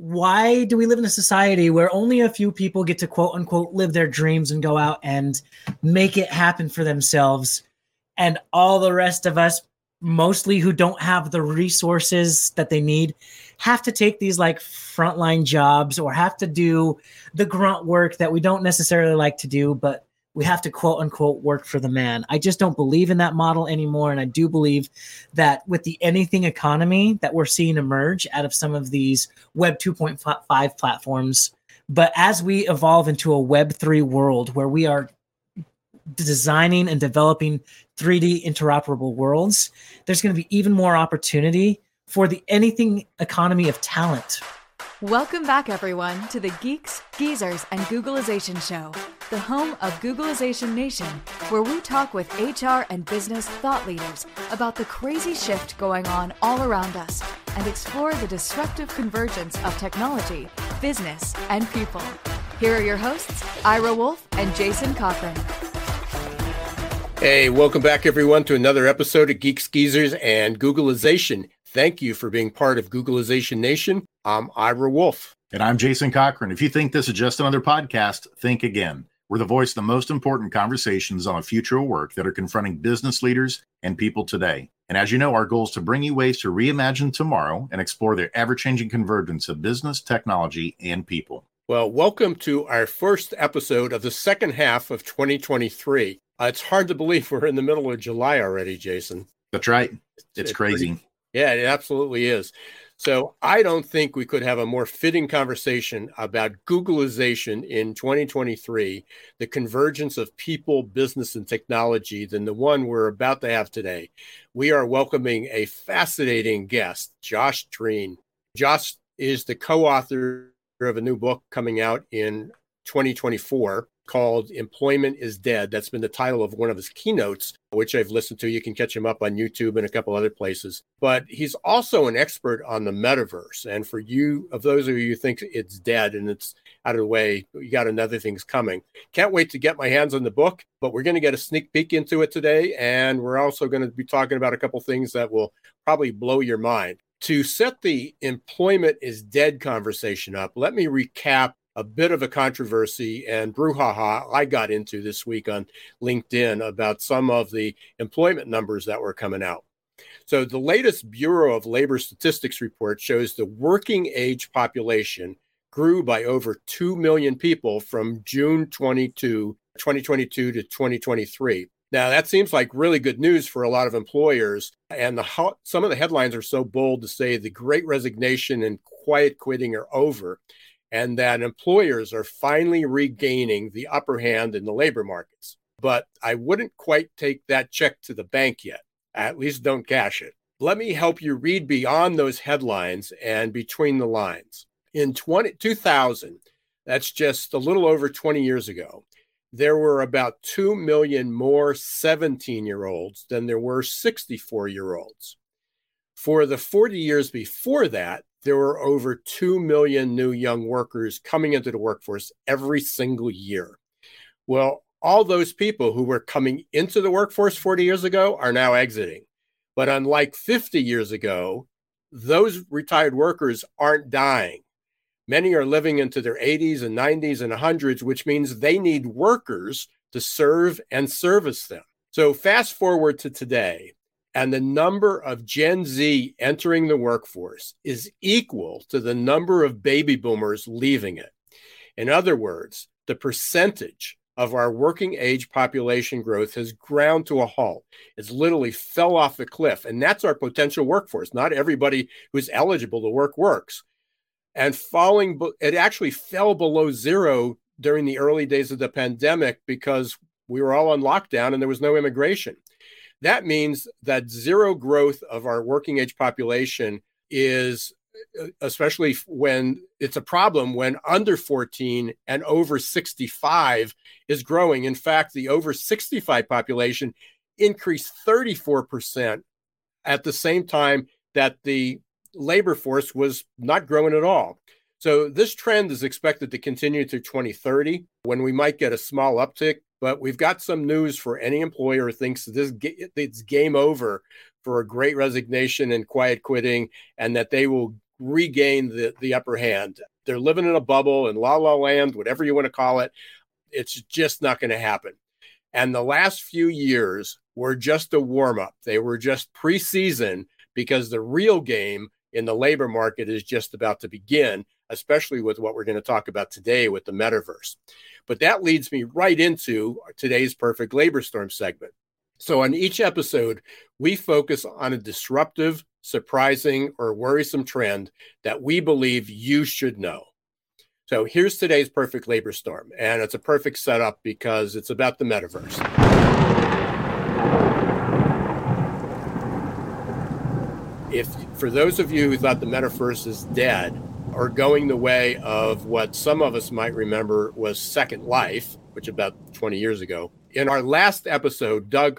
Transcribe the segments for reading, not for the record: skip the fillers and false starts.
why do we live in a society where only a few people get to quote unquote live their dreams and go out and make it happen for themselves, and all the rest of us, mostly who don't have the resources that they need, have to take these like frontline jobs or have to do the grunt work that we don't necessarily like to do, but we have to quote unquote work for the man. I just don't believe in that model anymore. And I do believe that with the anything economy that we're seeing emerge out of some of these Web 2.5 platforms, but as we evolve into a Web 3 world where we are designing and developing 3D interoperable worlds, there's going to be even more opportunity for the anything economy of talent. Welcome back, everyone, to the Geeks, Geezers, and Googleization Show, the home of Googleization Nation, where we talk with HR and business thought leaders about the crazy shift going on all around us and explore the disruptive convergence of technology, business, and people. Here are your hosts, Ira Wolf and Jason Cochran. Hey, welcome back, everyone, to another episode of Geeks, Geezers, and Googleization. Thank you for being part of Googleization Nation. I'm Ira Wolf. And I'm Jason Cochran. If you think this is just another podcast, think again. We're the voice of the most important conversations on the future of work that are confronting business leaders and people today. And as you know, our goal is to bring you ways to reimagine tomorrow and explore the ever-changing convergence of business, technology, and people. Well, welcome to our first episode of the second half of 2023. It's hard to believe we're in the middle of July already, Jason. That's right. It's crazy. Yeah, it absolutely is. So I don't think we could have a more fitting conversation about Googleization in 2023, the convergence of people, business, and technology, than the one we're about to have today. We are welcoming a fascinating guest, Josh Drean. Josh is the co-author of a new book coming out in 2024. Called Employment is Dead. That's been the title of one of his keynotes, which I've listened to. You can catch him up on YouTube and a couple other places. But he's also an expert on the metaverse. And for you, of those of you who think it's dead and it's out of the way, you got another thing's coming. Can't wait to get my hands on the book, but we're going to get a sneak peek into it today. And we're also going to be talking about a couple things that will probably blow your mind. To set the Employment is Dead conversation up, let me recap a bit of a controversy and brouhaha I got into this week on LinkedIn about some of the employment numbers that were coming out. So the latest Bureau of Labor Statistics report shows the working age population grew by over 2 million people from June 2022 to 2023. Now, that seems like really good news for a lot of employers. And some of the headlines are so bold to say the Great Resignation and quiet quitting are over, and that employers are finally regaining the upper hand in the labor markets. But I wouldn't quite take that check to the bank yet. At least don't cash it. Let me help you read beyond those headlines and between the lines. In 2000, that's just a little over 20 years ago, there were about 2 million more 17-year-olds than there were 64-year-olds. For the 40 years before that, there were over 2 million new young workers coming into the workforce every single year. Well, all those people who were coming into the workforce 40 years ago are now exiting. But unlike 50 years ago, those retired workers aren't dying. Many are living into their 80s and 90s and 100s, which means they need workers to serve and service them. So fast forward to today. And the number of Gen Z entering the workforce is equal to the number of baby boomers leaving it. In other words, the percentage of our working age population growth has ground to a halt. It's literally fell off the cliff. And that's our potential workforce. Not everybody who's eligible to work works. And it actually fell below zero during the early days of the pandemic because we were all on lockdown and there was no immigration. That means that zero growth of our working age population is, especially when it's a problem when under 14 and over 65 is growing. In fact, the over 65 population increased 34% at the same time that the labor force was not growing at all. So this trend is expected to continue through 2030, when we might get a small uptick. But we've got some news for any employer who thinks it's game over for a Great Resignation and quiet quitting, and that they will regain the upper hand. They're living in a bubble in la la land, whatever you want to call it. It's just not going to happen. And the last few years were just a warm up. They were just preseason, because the real game in the labor market is just about to begin, especially with what we're going to talk about today with the metaverse. But that leads me right into today's Perfect Labor Storm segment. So on each episode, we focus on a disruptive, surprising, or worrisome trend that we believe you should know. So here's today's Perfect Labor Storm, and it's a perfect setup because it's about the metaverse. If, for those of you who thought the metaverse is dead, or going the way of what some of us might remember was Second Life, which about 20 years ago, in our last episode, Doug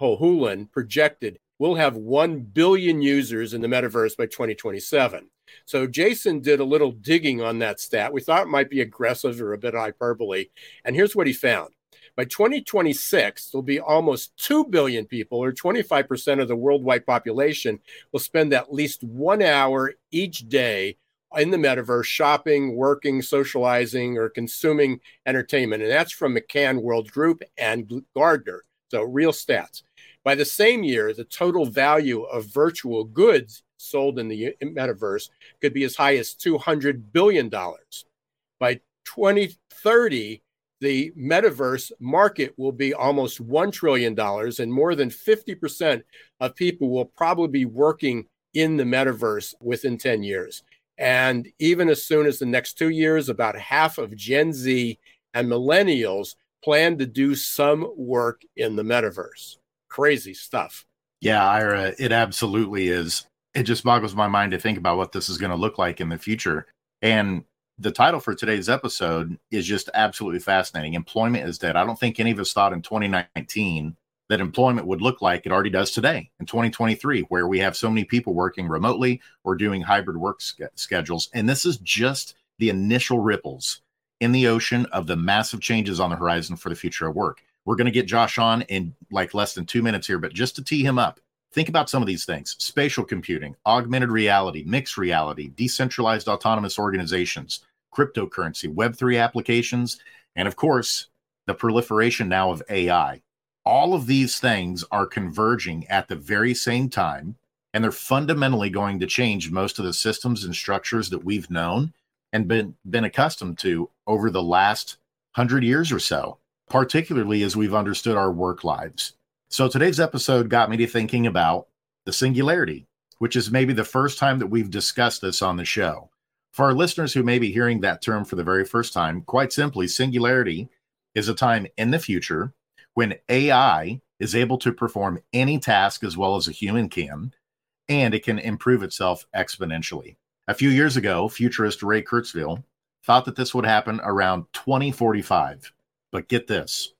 Hohulen projected we'll have 1 billion users in the metaverse by 2027. So Jason did a little digging on that stat. We thought it might be aggressive or a bit hyperbole. And here's what he found. By 2026, there'll be almost 2 billion people, or 25% of the worldwide population, will spend at least 1 hour each day in the metaverse shopping, working, socializing, or consuming entertainment. And that's from McCann World Group and Gartner. So real stats. By the same year, the total value of virtual goods sold in the metaverse could be as high as $200 billion. By 2030, the metaverse market will be almost $1 trillion, and more than 50% of people will probably be working in the metaverse within 10 years. And even as soon as the next 2 years, about half of Gen Z and millennials plan to do some work in the metaverse. Crazy stuff. Yeah, Ira, it absolutely is. It just boggles my mind to think about what this is going to look like in the future. And the title for today's episode is just absolutely fascinating. Employment is Dead. I don't think any of us thought in 2019 that employment would look like it already does today in 2023, where we have so many people working remotely or doing hybrid work schedules. And this is just the initial ripples in the ocean of the massive changes on the horizon for the future of work. We're going to get Josh on in like less than 2 minutes here, but just to tee him up, think about some of these things: spatial computing, augmented reality, mixed reality, decentralized autonomous organizations, cryptocurrency, Web3 applications, and of course, the proliferation now of AI. All of these things are converging at the very same time, and they're fundamentally going to change most of the systems and structures that we've known and been accustomed to over the last 100 years or so, particularly as we've understood our work lives. So today's episode got me to thinking about the singularity, which is maybe the first time that we've discussed this on the show. For our listeners who may be hearing that term for the very first time, quite simply, singularity is a time in the future when AI is able to perform any task as well as a human can, and it can improve itself exponentially. A few years ago, futurist Ray Kurzweil thought that this would happen around 2045. But get this,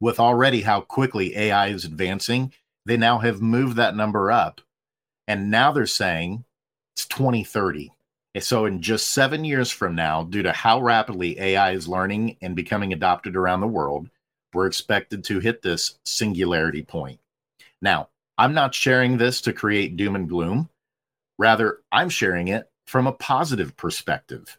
with already how quickly AI is advancing, they now have moved that number up. And now they're saying it's 2030. And so in just 7 years from now, due to how rapidly AI is learning and becoming adopted around the world, we're expected to hit this singularity point. Now, I'm not sharing this to create doom and gloom. Rather, I'm sharing it from a positive perspective.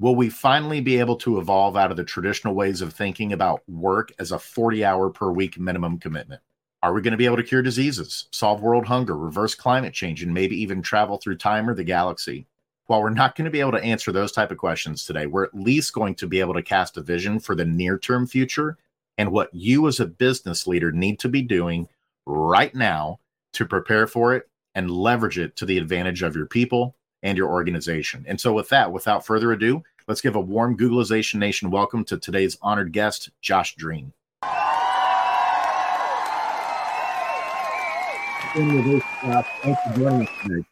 Will we finally be able to evolve out of the traditional ways of thinking about work as a 40-hour per week minimum commitment? Are we going to be able to cure diseases, solve world hunger, reverse climate change, and maybe even travel through time or the galaxy? While we're not going to be able to answer those type of questions today, we're at least going to be able to cast a vision for the near-term future and what you as a business leader need to be doing right now to prepare for it and leverage it to the advantage of your people and your organization. And so with that, without further ado, let's give a warm Googleization Nation welcome to today's honored guest, Josh Drean. Thanks for joining us today.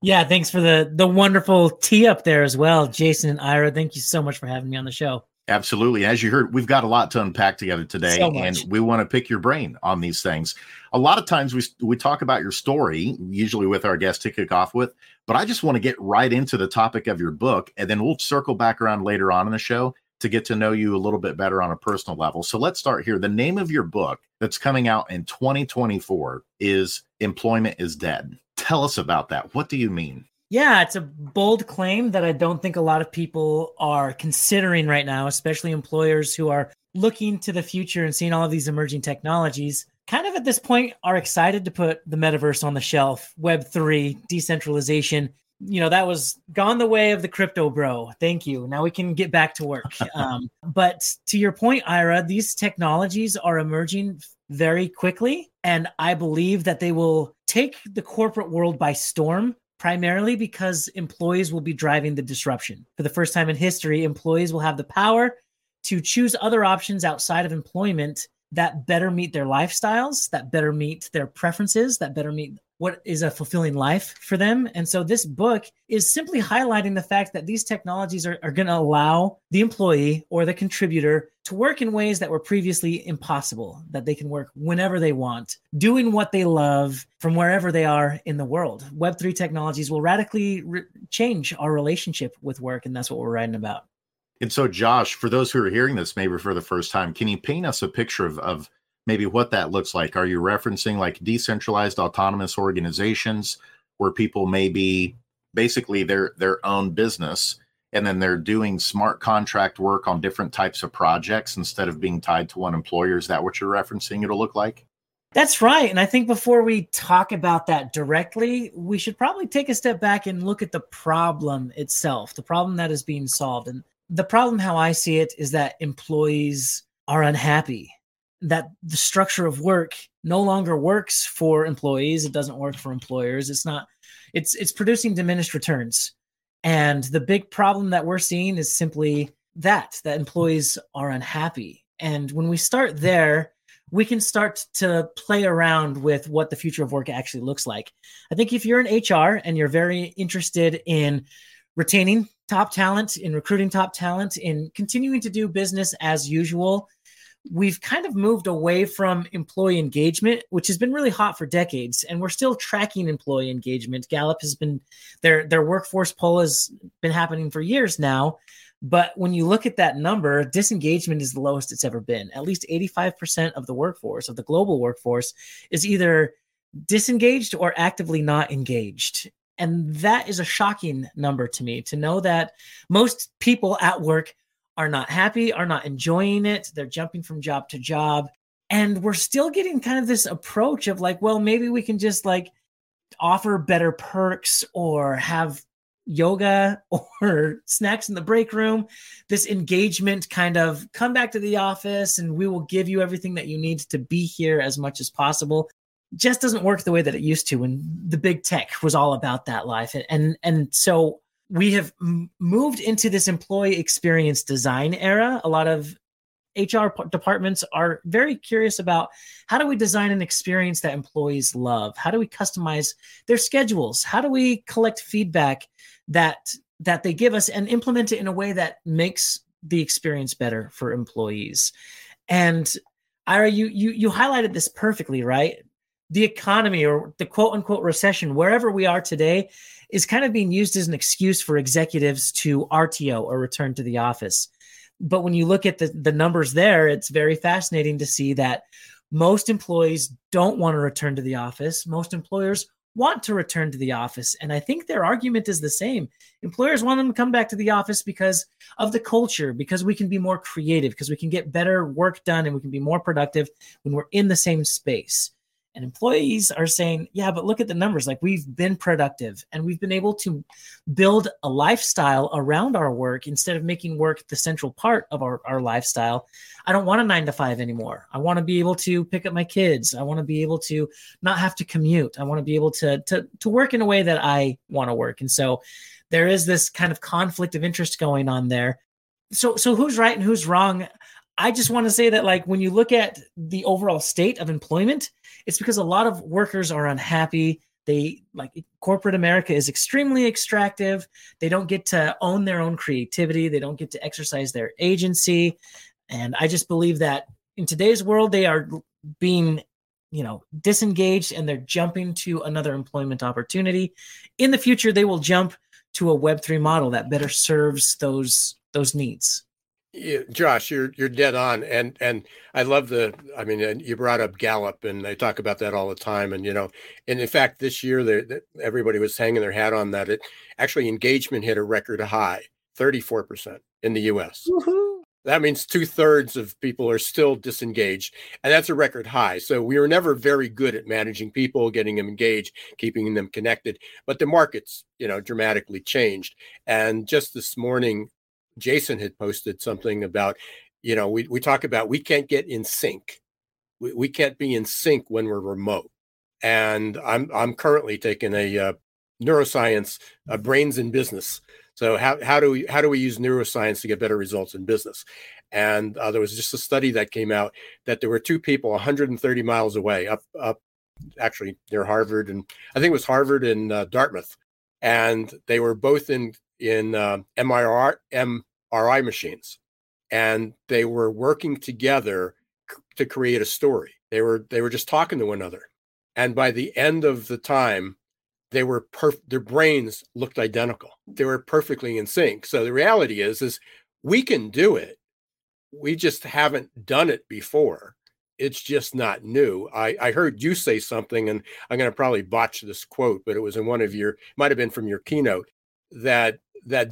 Yeah, thanks for the wonderful tee up there as well, Jason and Ira. Thank you so much for having me on the show. Absolutely. As you heard, we've got a lot to unpack together today, so and we want to pick your brain on these things. A lot of times we talk about your story, usually with our guests to kick off with, but I just want to get right into the topic of your book, and then we'll circle back around later on in the show to get to know you a little bit better on a personal level. So let's start here. The name of your book that's coming out in 2024 is Employment is Dead. Tell us about that. What do you mean? Yeah, it's a bold claim that I don't think a lot of people are considering right now, especially employers who are looking to the future and seeing all of these emerging technologies. Kind of at this point are excited to put the metaverse on the shelf, Web3, decentralization. You know, that was gone the way of the crypto bro. Thank you. Now we can get back to work. But to your point, Ira, these technologies are emerging very quickly. And I believe that they will take the corporate world by storm, primarily because employees will be driving the disruption. For the first time in history, employees will have the power to choose other options outside of employment that better meet their lifestyles, that better meet their preferences, that better meet what is a fulfilling life for them. And so this book is simply highlighting the fact that these technologies are going to allow the employee or the contributor to work in ways that were previously impossible, that they can work whenever they want, doing what they love from wherever they are in the world. Web3 technologies will radically change our relationship with work. And that's what we're writing about. And so, Josh, for those who are hearing this maybe for the first time, can you paint us a picture of maybe what that looks like? Are you referencing like decentralized autonomous organizations where people may be basically their own business, and then they're doing smart contract work on different types of projects instead of being tied to one employer? Is that what you're referencing it'll look like? That's right. And I think before we talk about that directly, we should probably take a step back and look at the problem itself, the problem that is being solved. And the problem, how I see it, is that employees are unhappy, that the structure of work no longer works for employees. It doesn't work for employers. It's producing diminished returns. And the big problem that we're seeing is simply that employees are unhappy. And when we start there, we can start to play around with what the future of work actually looks like. I think if you're in HR and you're very interested in retaining top talent, in recruiting top talent, in continuing to do business as usual, we've kind of moved away from employee engagement, which has been really hot for decades. And we're still tracking employee engagement. Gallup has been, their workforce poll has been happening for years now. But when you look at that number, disengagement is the lowest it's ever been. At least 85% of the workforce, of the global workforce, is either disengaged or actively not engaged. And that is a shocking number to me, to know that most people at work are not happy, are not enjoying it. They're jumping from job to job. And we're still getting kind of this approach of like, well, maybe we can just like offer better perks or have yoga or snacks in the break room, this engagement kind of come back to the office and we will give you everything that you need to be here as much as possible. Just doesn't work the way that it used to when the big tech was all about that life. And so we have moved into this employee experience design era. A lot of HR departments are very curious about how do we design an experience that employees love? How do we customize their schedules? How do we collect feedback that they give us and implement it in a way that makes the experience better for employees? And Ira, you highlighted this perfectly, right? The economy, or the quote unquote recession, wherever we are today, is kind of being used as an excuse for executives to RTO or return to the office. But when you look at the numbers there, it's very fascinating to see that most employees don't want to return to the office. Most employers want to return to the office. And I think their argument is the same. Employers want them to come back to the office because of the culture, because we can be more creative, because we can get better work done and we can be more productive when we're in the same space. And employees are saying, yeah, but look at the numbers. Like, we've been productive and we've been able to build a lifestyle around our work instead of making work the central part of our lifestyle. I don't want a 9-to-5 anymore. I want to be able to pick up my kids. I want to be able to not have to commute. I want to be able to work in a way that I want to work. And so there is this kind of conflict of interest going on there. So who's right and who's wrong? I just want to say that, like, when you look at the overall state of employment, it's because a lot of workers are unhappy. They, like, corporate America is extremely extractive. They don't get to own their own creativity. They don't get to exercise their agency. And I just believe that in today's world, they are being, disengaged and they're jumping to another employment opportunity. In the future, they will jump to a Web3 model that better serves those needs. Yeah, Josh, you're dead on. And I love you brought up Gallup, and they talk about that all the time. And, and in fact, this year, everybody was hanging their hat on that. It actually, engagement hit a record high, 34% in the U.S. Woo-hoo. That means 2/3 of people are still disengaged, and that's a record high. So we were never very good at managing people, getting them engaged, keeping them connected. But the market's, dramatically changed. And just this morning, Jason had posted something about, we talk about we can't get in sync. We can't be in sync when we're remote. And I'm currently taking a neuroscience, brains in business. So how do we use neuroscience to get better results in business? And there was just a study that came out that there were two people 130 miles away, up actually near Harvard, and I think it was Harvard and Dartmouth, and they were both in MRI machines, and they were working together to create a story. They were just talking to one another, and by the end of the time, they were their brains looked identical. They were perfectly in sync. So the reality is we can do it. We just haven't done it before. It's just not new. I heard you say something, and I'm going to probably botch this quote, but it was in one of your, might have been from your keynote, that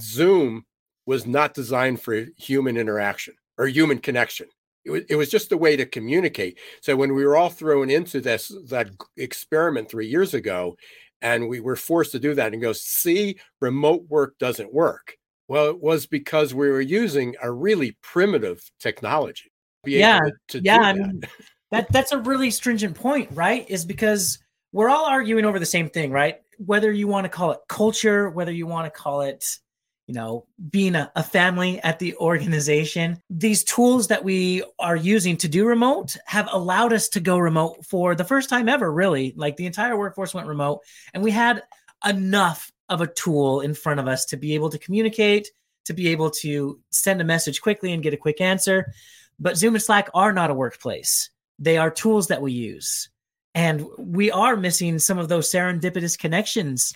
Zoom was not designed for human interaction or human connection. It was just a way to communicate. So when we were all thrown into that experiment 3 years ago, and we were forced to do that and go, see, remote work doesn't work. Well, it was because we were using a really primitive technology. I mean, that's a really stringent point, right? Is because we're all arguing over the same thing, right? Whether you want to call it culture, whether you want to call it, being a family at the organization, these tools that we are using to do remote have allowed us to go remote for the first time ever, really. Like the entire workforce went remote, and we had enough of a tool in front of us to be able to communicate, to be able to send a message quickly and get a quick answer. But Zoom and Slack are not a workplace. They are tools that we use. And we are missing some of those serendipitous connections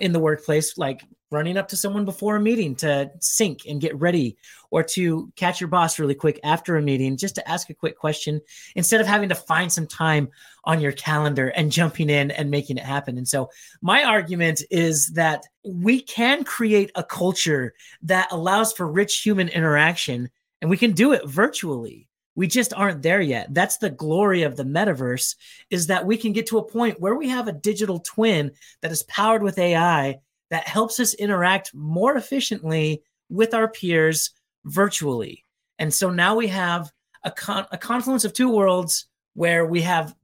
in the workplace, like running up to someone before a meeting to sync and get ready, or to catch your boss really quick after a meeting just to ask a quick question instead of having to find some time on your calendar and jumping in and making it happen. And so my argument is that we can create a culture that allows for rich human interaction, and we can do it virtually. We just aren't there yet. That's the glory of the metaverse, is that we can get to a point where we have a digital twin that is powered with AI that helps us interact more efficiently with our peers virtually. And so now we have a confluence of two worlds where we have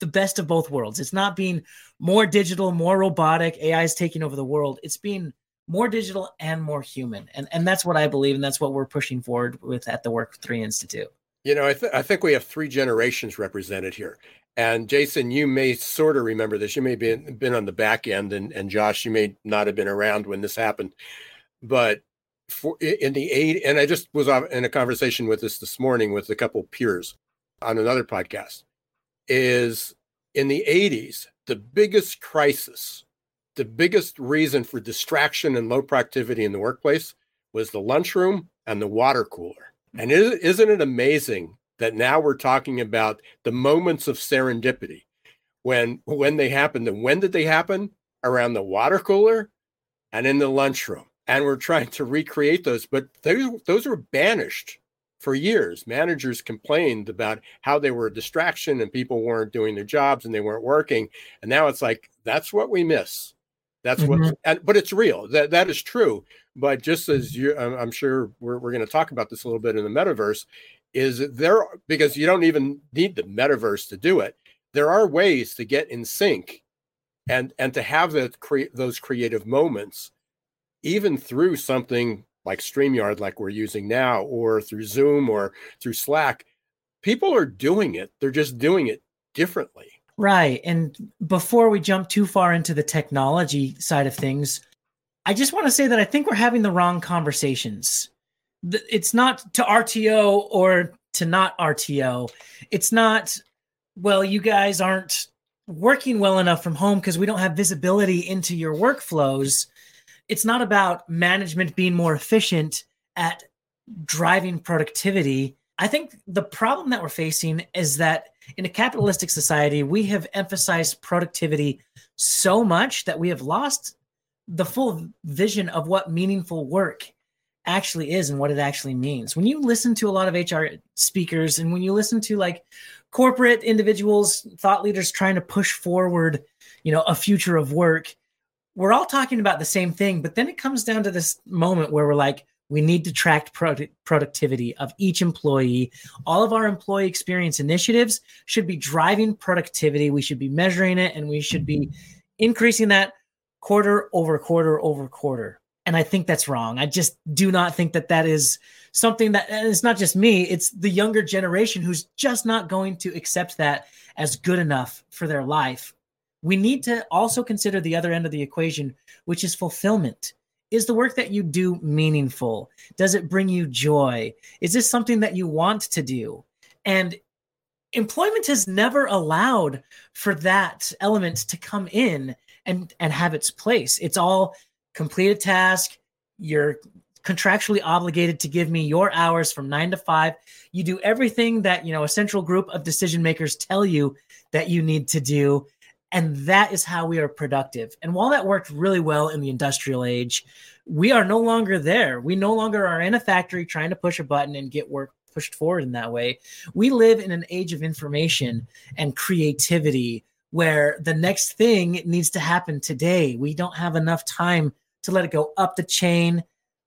the best of both worlds. It's not being more digital, more robotic. AI is taking over the world. It's being more digital and more human. And that's what I believe, and that's what we're pushing forward with at the Work3 Institute. I think we have three generations represented here. And Jason, you may sort of remember this. You may have been on the back end, and Josh, you may not have been around when this happened. But and I just was in a conversation with this morning with a couple peers on another podcast, is in the 80s, the biggest crisis, the biggest reason for distraction and low productivity in the workplace was the lunchroom and the water cooler. And isn't it amazing that now we're talking about the moments of serendipity, when they happened? And when did they happen? Around the water cooler and in the lunchroom. And we're trying to recreate those, but those were banished for years. Managers complained about how they were a distraction and people weren't doing their jobs and they weren't working. And now it's like, that's what we miss. That's but it's real. That is true. But just as I'm sure we're going to talk about this a little bit in the metaverse, because you don't even need the metaverse to do it. There are ways to get in sync and to have those creative moments, even through something like StreamYard, like we're using now, or through Zoom or through Slack. People are doing it. They're just doing it differently. Right. And before we jump too far into the technology side of things, I just want to say that I think we're having the wrong conversations. It's not to RTO or to not RTO. It's not, well, you guys aren't working well enough from home because we don't have visibility into your workflows. It's not about management being more efficient at driving productivity. I think the problem that we're facing is that in a capitalistic society, we have emphasized productivity so much that we have lost the full vision of what meaningful work actually is and what it actually means. When you listen to a lot of HR speakers and when you listen to like corporate individuals, thought leaders trying to push forward, you know, a future of work, we're all talking about the same thing. But then it comes down to this moment where we're like, we need to track productivity of each employee. All of our employee experience initiatives should be driving productivity. We should be measuring it and we should be increasing that quarter over quarter over quarter. And I think that's wrong. I just do not think that that is something that, and it's not just me, it's the younger generation who's just not going to accept that as good enough for their life. We need to also consider the other end of the equation, which is fulfillment. Is the work that you do meaningful? Does it bring you joy? Is this something that you want to do? And employment has never allowed for that element to come in and have its place. It's all complete a task. You're contractually obligated to give me your hours from 9 to 5. You do everything that, you know, a central group of decision makers tell you that you need to do. And that is how we are productive. And while that worked really well in the industrial age, we are no longer there. We no longer are in a factory trying to push a button and get work pushed forward in that way. We live in an age of information and creativity where the next thing needs to happen today. We don't have enough time to let it go up the chain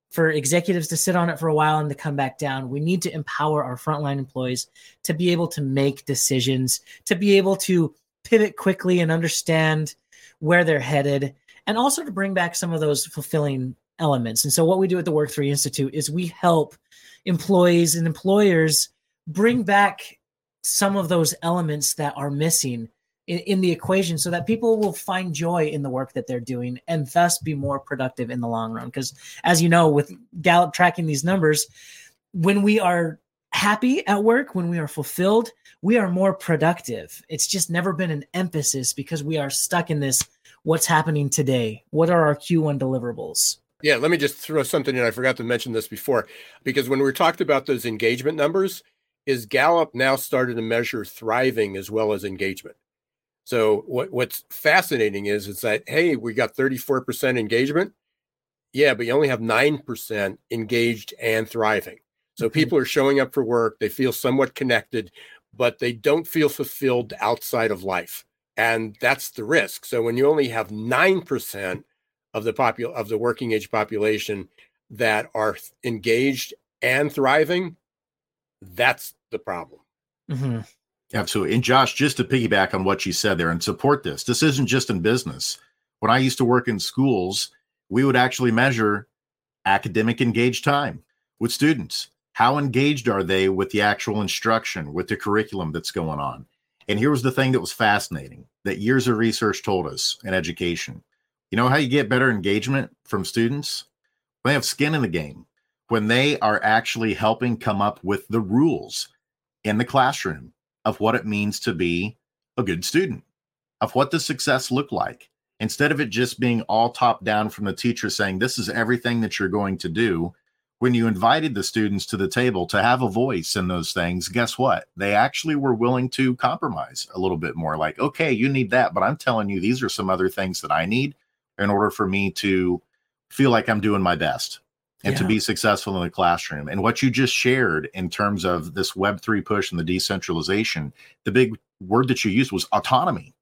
for executives to sit on it for a while and to come back down. We need to empower our frontline employees to be able to make decisions, to be able to pivot quickly and understand where they're headed, and also to bring back some of those fulfilling elements. And so what we do at the Work3 Institute is we help employees and employers bring back some of those elements that are missing in the equation so that people will find joy in the work that they're doing and thus be more productive in the long run. Because as you know, with Gallup tracking these numbers, when we are happy at work, when we are fulfilled, we are more productive. It's just never been an emphasis because we are stuck in this, what's happening today? What are our Q1 deliverables? Yeah, let me just throw something in. I forgot to mention this before, because when we talked about those engagement numbers, is Gallup now started to measure thriving as well as engagement. So what's fascinating is that, hey, we got 34% engagement. Yeah, but you only have 9% engaged and thriving. So people are showing up for work, they feel somewhat connected, but they don't feel fulfilled outside of life. And that's the risk. So when you only have 9% of the working age population that are engaged and thriving, that's the problem. Mm-hmm. Absolutely. And Josh, just to piggyback on what you said there and support this isn't just in business. When I used to work in schools, we would actually measure academic engaged time with students. How engaged are they with the actual instruction, with the curriculum that's going on? And here was the thing that was fascinating that years of research told us in education. You know how you get better engagement from students? They have skin in the game. When they are actually helping come up with the rules in the classroom of what it means to be a good student, of what the success looked like. Instead of it just being all top down from the teacher saying, this is everything that you're going to do. When you invited the students to the table to have a voice in those things, guess what? They actually were willing to compromise a little bit more. Like, okay, you need that, but I'm telling you, these are some other things that I need in order for me to feel like I'm doing my best and to be successful in the classroom. And what you just shared in terms of this Web3 push and the decentralization, the big word that you used was autonomy.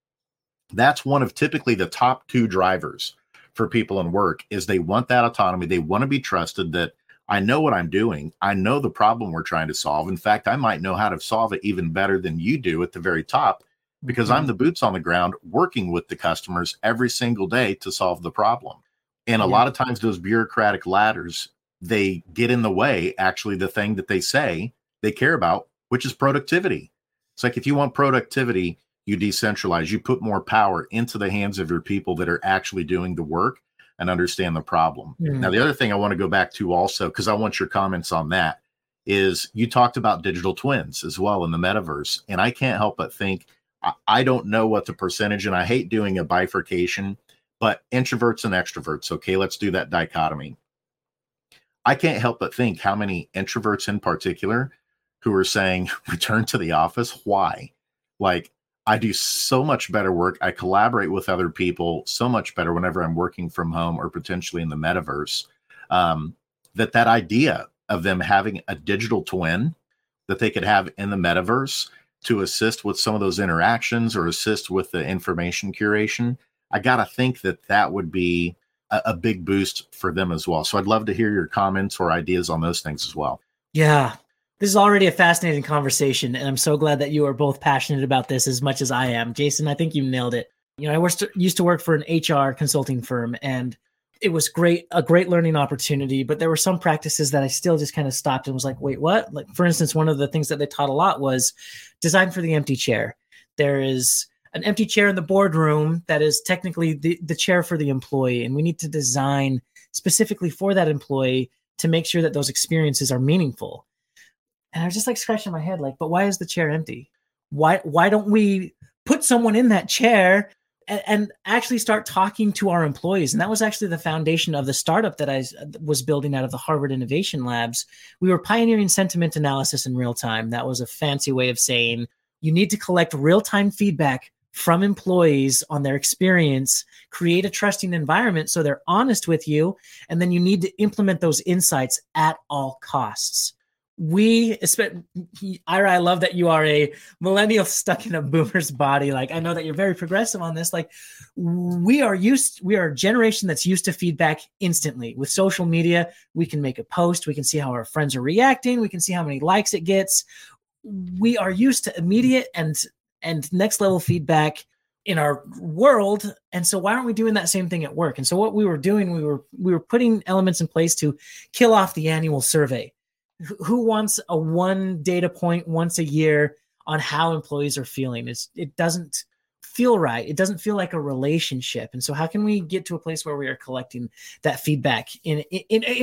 That's one of typically the top two drivers for people in work is they want that autonomy. They want to be trusted that I know what I'm doing. I know the problem we're trying to solve. In fact, I might know how to solve it even better than you do at the very top because I'm the boots on the ground working with the customers every single day to solve the problem. And a lot of times those bureaucratic ladders, they get in the way, actually, the thing that they say they care about, which is productivity. It's like if you want productivity, you decentralize, you put more power into the hands of your people that are actually doing the work and understand the problem. Mm. Now, the other thing I want to go back to also, because I want your comments on that, is you talked about digital twins as well in the metaverse. And I can't help but think, I don't know what the percentage, and I hate doing a bifurcation, but introverts and extroverts. Okay, let's do that dichotomy. I can't help but think how many introverts in particular who are saying, return to the office. Why? Like, I do so much better work. I collaborate with other people so much better whenever I'm working from home or potentially in the metaverse. That idea of them having a digital twin that they could have in the metaverse to assist with some of those interactions or assist with the information curation, I got to think that would be a big boost for them as well. So I'd love to hear your comments or ideas on those things as well. Yeah, this is already a fascinating conversation, and I'm so glad that you are both passionate about this as much as I am. Jason, I think you nailed it. You know, I used to work for an HR consulting firm, and it was a great learning opportunity, but there were some practices that I still just kind of stopped and was like, wait, what? Like, for instance, one of the things that they taught a lot was design for the empty chair. There is an empty chair in the boardroom that is technically the chair for the employee. And we need to design specifically for that employee to make sure that those experiences are meaningful. And I was just like scratching my head, like, but why is the chair empty? Why don't we put someone in that chair and actually start talking to our employees? And that was actually the foundation of the startup that I was building out of the Harvard Innovation Labs. We were pioneering sentiment analysis in real time. That was a fancy way of saying you need to collect real-time feedback from employees on their experience, create a trusting environment so they're honest with you, and then you need to implement those insights at all costs. Ira, I love that you are a millennial stuck in a boomer's body. Like, I know that you're very progressive on this. Like, we are a generation that's used to feedback instantly. With social media, we can make a post. We can see how our friends are reacting. We can see how many likes it gets. We are used to immediate and next level feedback in our world. And so why aren't we doing that same thing at work? And so what we were doing, we were putting elements in place to kill off the annual survey. Who wants a one data point once a year on how employees are feeling? It doesn't feel right. It doesn't feel like a relationship. And so how can we get to a place where we are collecting that feedback in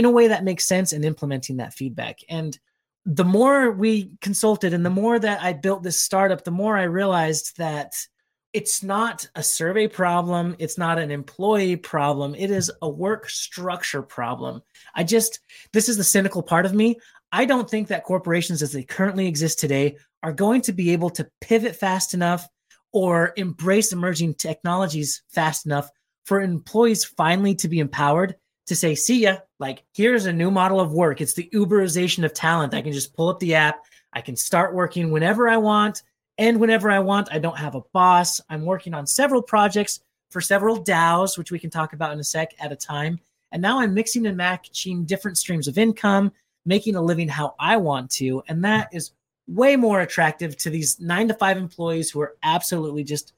a way that makes sense and implementing that feedback? And the more we consulted and the more that I built this startup, the more I realized that it's not a survey problem. It's not an employee problem. It is a work structure problem. This is the cynical part of me. I don't think that corporations as they currently exist today are going to be able to pivot fast enough or embrace emerging technologies fast enough for employees finally to be empowered to say, see ya, like, here's a new model of work. It's the Uberization of talent. I can just pull up the app. I can start working whenever I want. And whenever I want, I don't have a boss. I'm working on several projects for several DAOs, which we can talk about in a sec, at a time. And now I'm mixing and matching different streams of income, making a living how I want to. And that is way more attractive to these 9-to-5 employees who are absolutely just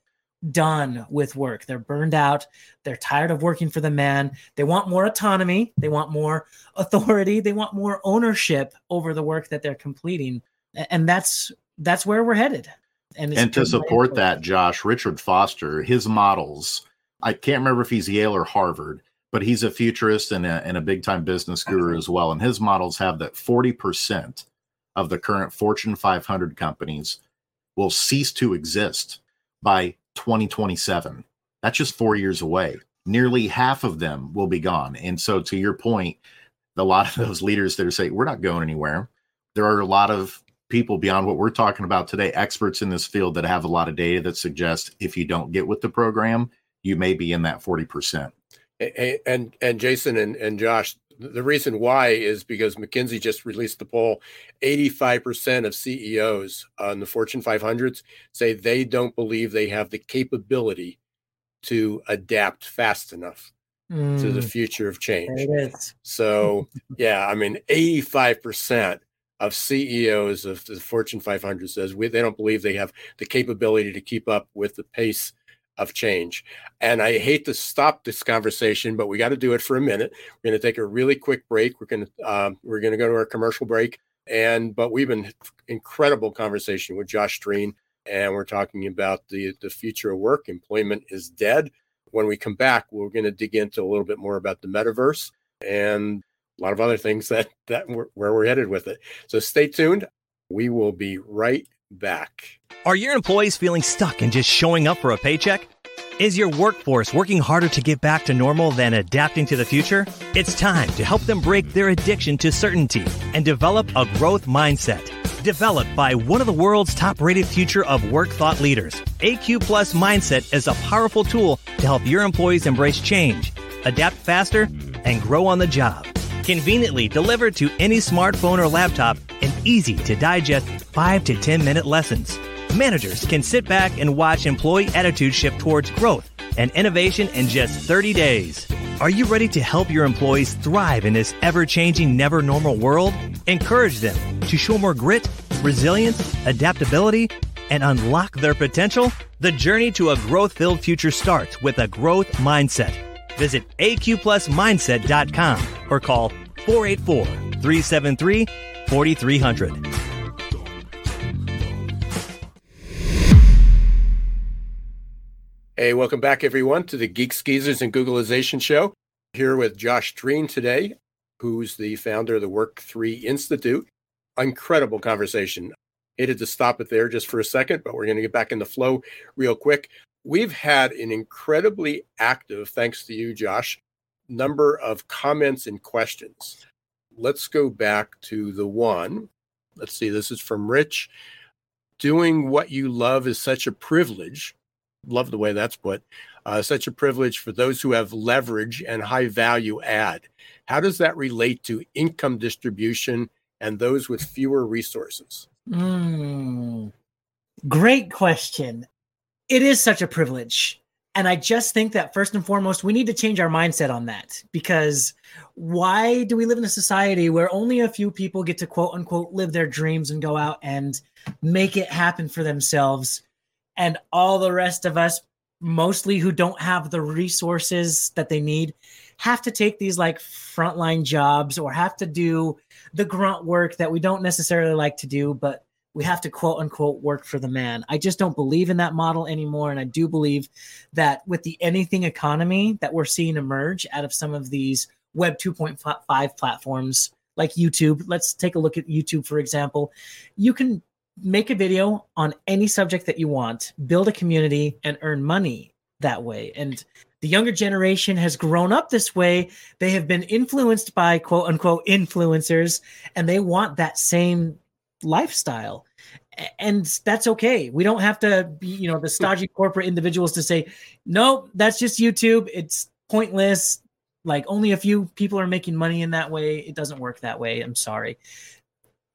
done with work. They're burned out. They're tired of working for the man. They want more autonomy. They want more authority. They want more ownership over the work that they're completing. And that's where we're headed. And to support that, Josh, Richard Foster, his models, I can't remember if he's Yale or Harvard, but he's a futurist and a big-time business guru as well. And his models have that 40% of the current Fortune 500 companies will cease to exist by 2027. That's just 4 years away. Nearly half of them will be gone. And so to your point, a lot of those leaders that are saying, we're not going anywhere. There are a lot of people beyond what we're talking about today, experts in this field that have a lot of data that suggests if you don't get with the program, you may be in that 40%. And Jason and Josh, the reason why is because McKinsey just released the poll. 85% of CEOs on the Fortune 500s say they don't believe they have the capability to adapt fast enough to the future of change. So yeah, I mean, 85% of CEOs of the Fortune 500 says they don't believe they have the capability to keep up with the pace of change. And I hate to stop this conversation, but we got to do it for a minute. We're going to take a really quick break. We're going to go to our commercial break. But we've been incredible conversation with Josh Drean, and we're talking about the future of work. Employment is dead. When we come back, we're going to dig into a little bit more about the metaverse and a lot of other things that where we're headed with it. So stay tuned. We will be right back. Are your employees feeling stuck and just showing up for a paycheck? Is your workforce working harder to get back to normal than adapting to the future? It's time to help them break their addiction to certainty and develop a growth mindset. Developed by one of the world's top-rated future of work thought leaders, AQ Plus Mindset is a powerful tool to help your employees embrace change, adapt faster, and grow on the job. Conveniently delivered to any smartphone or laptop in easy-to-digest 5 to 10-minute lessons. Managers can sit back and watch employee attitude shift towards growth and innovation in just 30 days. Are you ready to help your employees thrive in this ever-changing, never-normal world? Encourage them to show more grit, resilience, adaptability, and unlock their potential? The journey to a growth-filled future starts with a growth mindset. Visit aqplusmindset.com or call 484-373-4300. Hey, welcome back, everyone, to the Geek Skeezers and Googleization Show. Here with Josh Drean today, who's the founder of the Work3 Institute. Incredible conversation. It had to stop it there just for a second, but we're going to get back in the flow real quick. We've had an incredibly active, thanks to you, Josh, number of comments and questions. Let's go back to the one. Let's see, this is from Rich. Doing what you love is such a privilege. Love the way that's put. Such a privilege for those who have leverage and high value add. How does that relate to income distribution and those with fewer resources? Great question. It is such a privilege. And I just think that first and foremost, we need to change our mindset on that, because why do we live in a society where only a few people get to quote unquote live their dreams and go out and make it happen for themselves? And all the rest of us, mostly who don't have the resources that they need, have to take these like frontline jobs or have to do the grunt work that we don't necessarily like to do, but we have to quote unquote work for the man. I just don't believe in that model anymore. And I do believe that with the anything economy that we're seeing emerge out of some of these Web 2.5 platforms like YouTube, let's take a look at YouTube, for example. You can make a video on any subject that you want, build a community, and earn money that way. And the younger generation has grown up this way. They have been influenced by quote unquote influencers, and they want that same lifestyle. And that's okay. We don't have to be, you know, the stodgy corporate individuals to say, no, that's just YouTube. It's pointless. Like only a few people are making money in that way. It doesn't work that way. I'm sorry.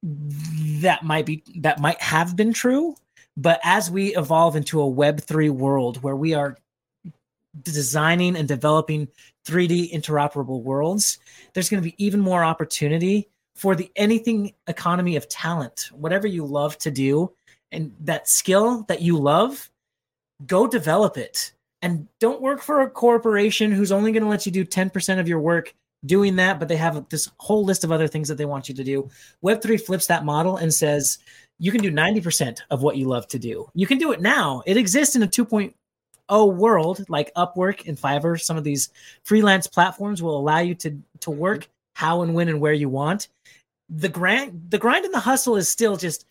That might have been true, but as we evolve into a Web3 world where we are designing and developing 3D interoperable worlds, there's going to be even more opportunity for the anything economy of talent. Whatever you love to do and that skill that you love, go develop it, and don't work for a corporation who's only going to let you do 10% of your work doing that, but they have this whole list of other things that they want you to do. Web3 flips that model and says, you can do 90% of what you love to do. You can do it now. It exists in a 2.0 world, like Upwork and Fiverr. Some of these freelance platforms will allow you to work how and when and where you want. The grind and the hustle is still just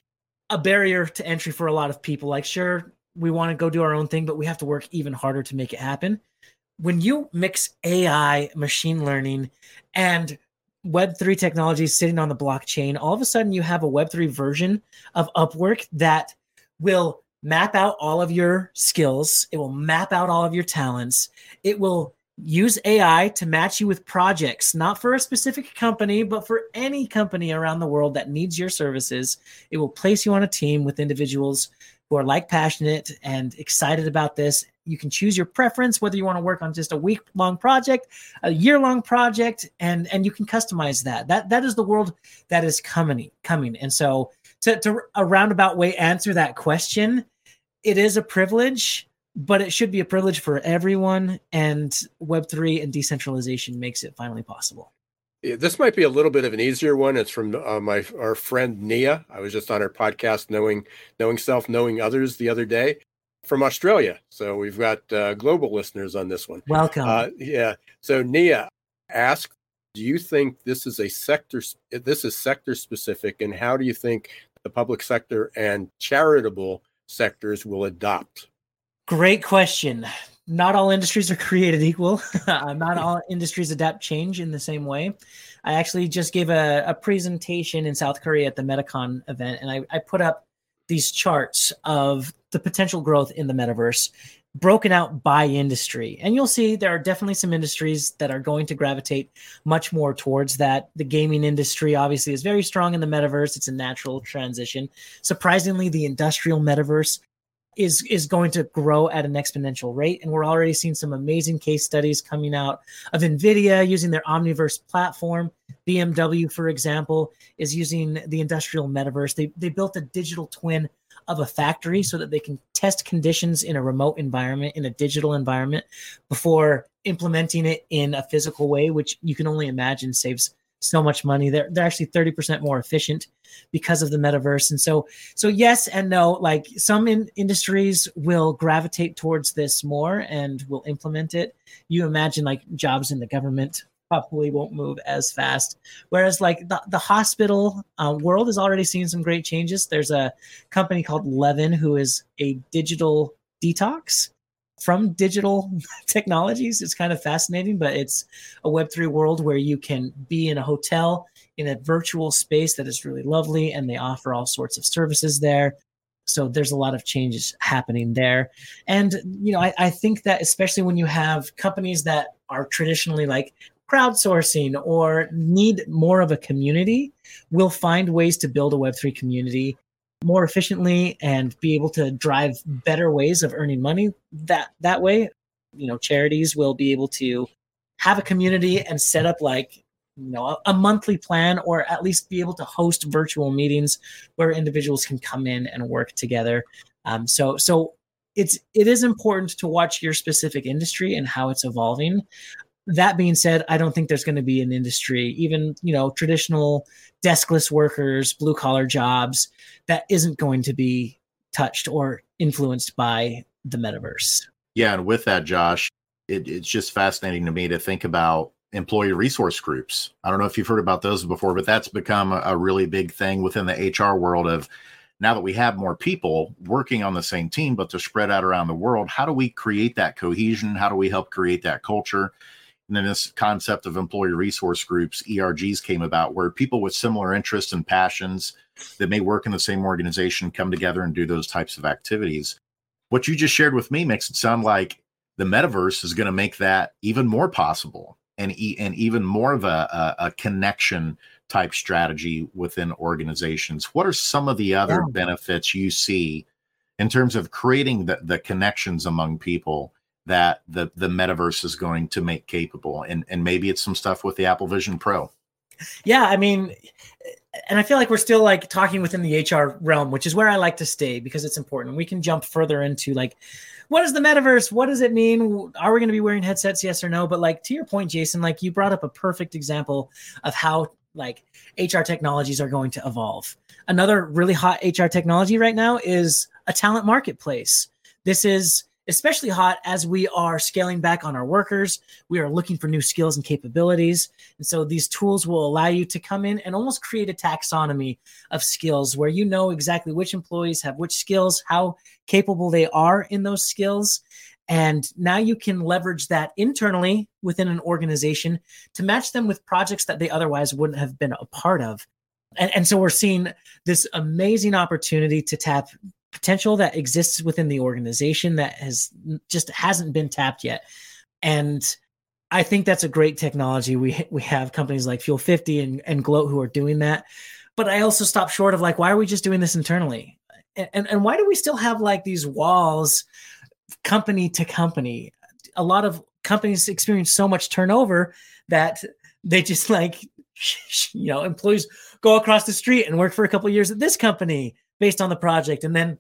a barrier to entry for a lot of people. Like, sure, we want to go do our own thing, but we have to work even harder to make it happen. When you mix AI, machine learning, and Web3 technologies sitting on the blockchain, all of a sudden you have a Web3 version of Upwork that will map out all of your skills. It will map out all of your talents. It will use AI to match you with projects, not for a specific company, but for any company around the world that needs your services. It will place you on a team with individuals who are like passionate and excited about this. You can choose your preference, whether you want to work on just a week-long project, a year-long project, and you can customize that. That is the world that is coming. And so to a roundabout way answer that question, it is a privilege, but it should be a privilege for everyone, and Web3 and decentralization makes it finally possible. Yeah, this might be a little bit of an easier one. It's from our friend Nia. I was just on her podcast, Knowing Self, Knowing Others, the other day, from Australia. So we've got global listeners on this one. Welcome. Yeah. So Nia asked, do you think this is sector specific, and how do you think the public sector and charitable sectors will adopt? Great question. Not all industries are created equal. Not all industries adapt change in the same way. I actually just gave a presentation in South Korea at the Metacon event, and I put up these charts of the potential growth in the metaverse broken out by industry. And you'll see there are definitely some industries that are going to gravitate much more towards that. The gaming industry obviously is very strong in the metaverse. It's a natural transition. Surprisingly, the industrial metaverse is going to grow at an exponential rate. And we're already seeing some amazing case studies coming out of Nvidia using their Omniverse platform. BMW, for example, is using the industrial metaverse. They built a digital twin of a factory so that they can test conditions in a remote environment, in a digital environment, before implementing it in a physical way, which you can only imagine saves so much money. They're actually 30% more efficient because of the metaverse. And so yes and no, like some industries will gravitate towards this more and will implement it. You imagine like jobs in the government probably won't move as fast. Whereas like the hospital world is already seeing some great changes. There's a company called Levin who is a digital detox from digital technologies. It's kind of fascinating, but it's a Web3 world where you can be in a hotel in a virtual space that is really lovely, and they offer all sorts of services there. So there's a lot of changes happening there. And, you know, I think that especially when you have companies that are traditionally like crowdsourcing or need more of a community, will find ways to build a Web3 community more efficiently and be able to drive better ways of earning money that way. You know, charities will be able to have a community and set up like, you know, a monthly plan, or at least be able to host virtual meetings where individuals can come in and work together. So it is important to watch your specific industry and how it's evolving. That being said, I don't think there's going to be an industry, even, you know, traditional deskless workers, blue collar jobs, that isn't going to be touched or influenced by the metaverse. Yeah. And with that, Josh, it's just fascinating to me to think about employee resource groups. I don't know if you've heard about those before, but that's become a really big thing within the HR world of, now that we have more people working on the same team, but they're spread out around the world, how do we create that cohesion? How do we help create that culture? And then this concept of employee resource groups, ERGs, came about, where people with similar interests and passions that may work in the same organization come together and do those types of activities. What you just shared with me makes it sound like the metaverse is going to make that even more possible, and even more of a connection type strategy within organizations. What are some of the other benefits you see in terms of creating the connections among people that the metaverse is going to make capable? And maybe it's some stuff with the Apple Vision Pro. Yeah, I mean, and I feel like we're still like talking within the HR realm, which is where I like to stay because it's important. We can jump further into like, what is the metaverse? What does it mean? Are we going to be wearing headsets? Yes or no? But like, to your point, Jason, like you brought up a perfect example of how like HR technologies are going to evolve. Another really hot HR technology right now is a talent marketplace. This is especially hot as we are scaling back on our workers. We are looking for new skills and capabilities. And so these tools will allow you to come in and almost create a taxonomy of skills where you know exactly which employees have which skills, how capable they are in those skills. And now you can leverage that internally within an organization to match them with projects that they otherwise wouldn't have been a part of. And so we're seeing this amazing opportunity to tap potential that exists within the organization that hasn't been tapped yet. And I think that's a great technology. We have companies like Fuel 50 and Gloat who are doing that. But I also stop short of like, why are we just doing this internally? And why do we still have like these walls company to company? A lot of companies experience so much turnover that they just like, you know, employees go across the street and work for a couple of years at this company based on the project. And then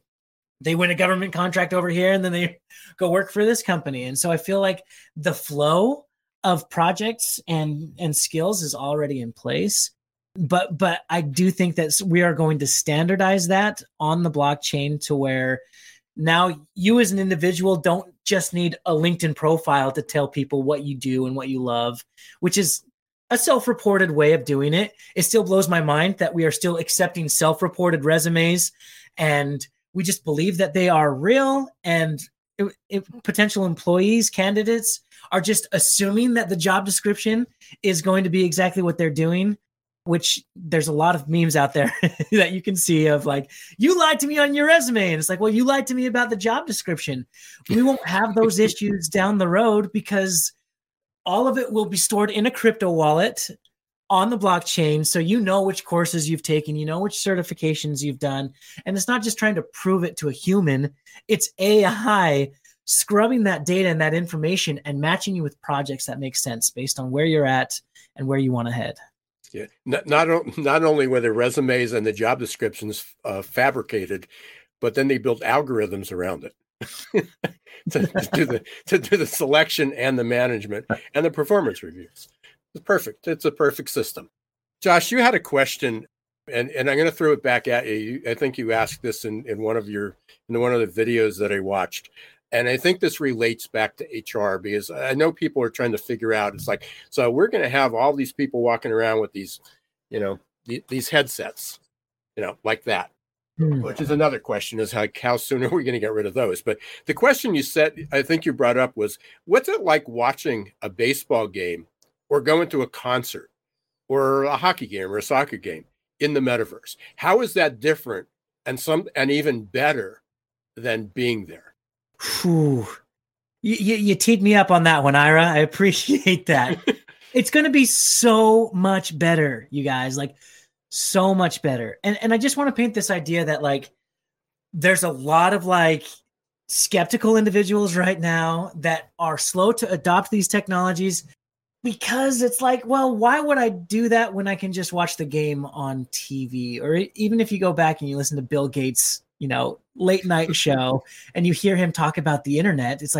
they win a government contract over here, and then they go work for this company. And so I feel like the flow of projects and skills is already in place. But I do think that we are going to standardize that on the blockchain to where now you as an individual don't just need a LinkedIn profile to tell people what you do and what you love, which is a self-reported way of doing it. It still blows my mind that we are still accepting self-reported resumes, and we just believe that they are real. And potential employees, candidates are just assuming that the job description is going to be exactly what they're doing, which there's a lot of memes out there that you can see of like, you lied to me on your resume. And it's like, well, you lied to me about the job description. We won't have those issues down the road because all of it will be stored in a crypto wallet on the blockchain. So you know which courses you've taken, you know which certifications you've done. And it's not just trying to prove it to a human. It's AI scrubbing that data and that information and matching you with projects that make sense based on where you're at and where you want to head. Yeah. Not only were the resumes and the job descriptions fabricated, but then they built algorithms around it to do the selection and the management and the performance reviews. It's perfect. It's a perfect system. Josh, you had a question, and I'm going to throw it back at you. I think you asked this in one of the videos that I watched, and I think this relates back to HR because I know people are trying to figure out. It's like, so we're going to have all these people walking around with these, these headsets, like that. Which is another question, is like, how soon are we going to get rid of those? But the question you said, I think you brought up, was what's it like watching a baseball game or going to a concert or a hockey game or a soccer game in the metaverse? How is that different and even better than being there? You teed me up on that one, Ira. I appreciate that. It's going to be so much better, you guys. So much better. And I just want to paint this idea that there's a lot of skeptical individuals right now that are slow to adopt these technologies because it's well, why would I do that when I can just watch the game on TV? Or even if you go back and you listen to Bill Gates, late night show and you hear him talk about the internet, it's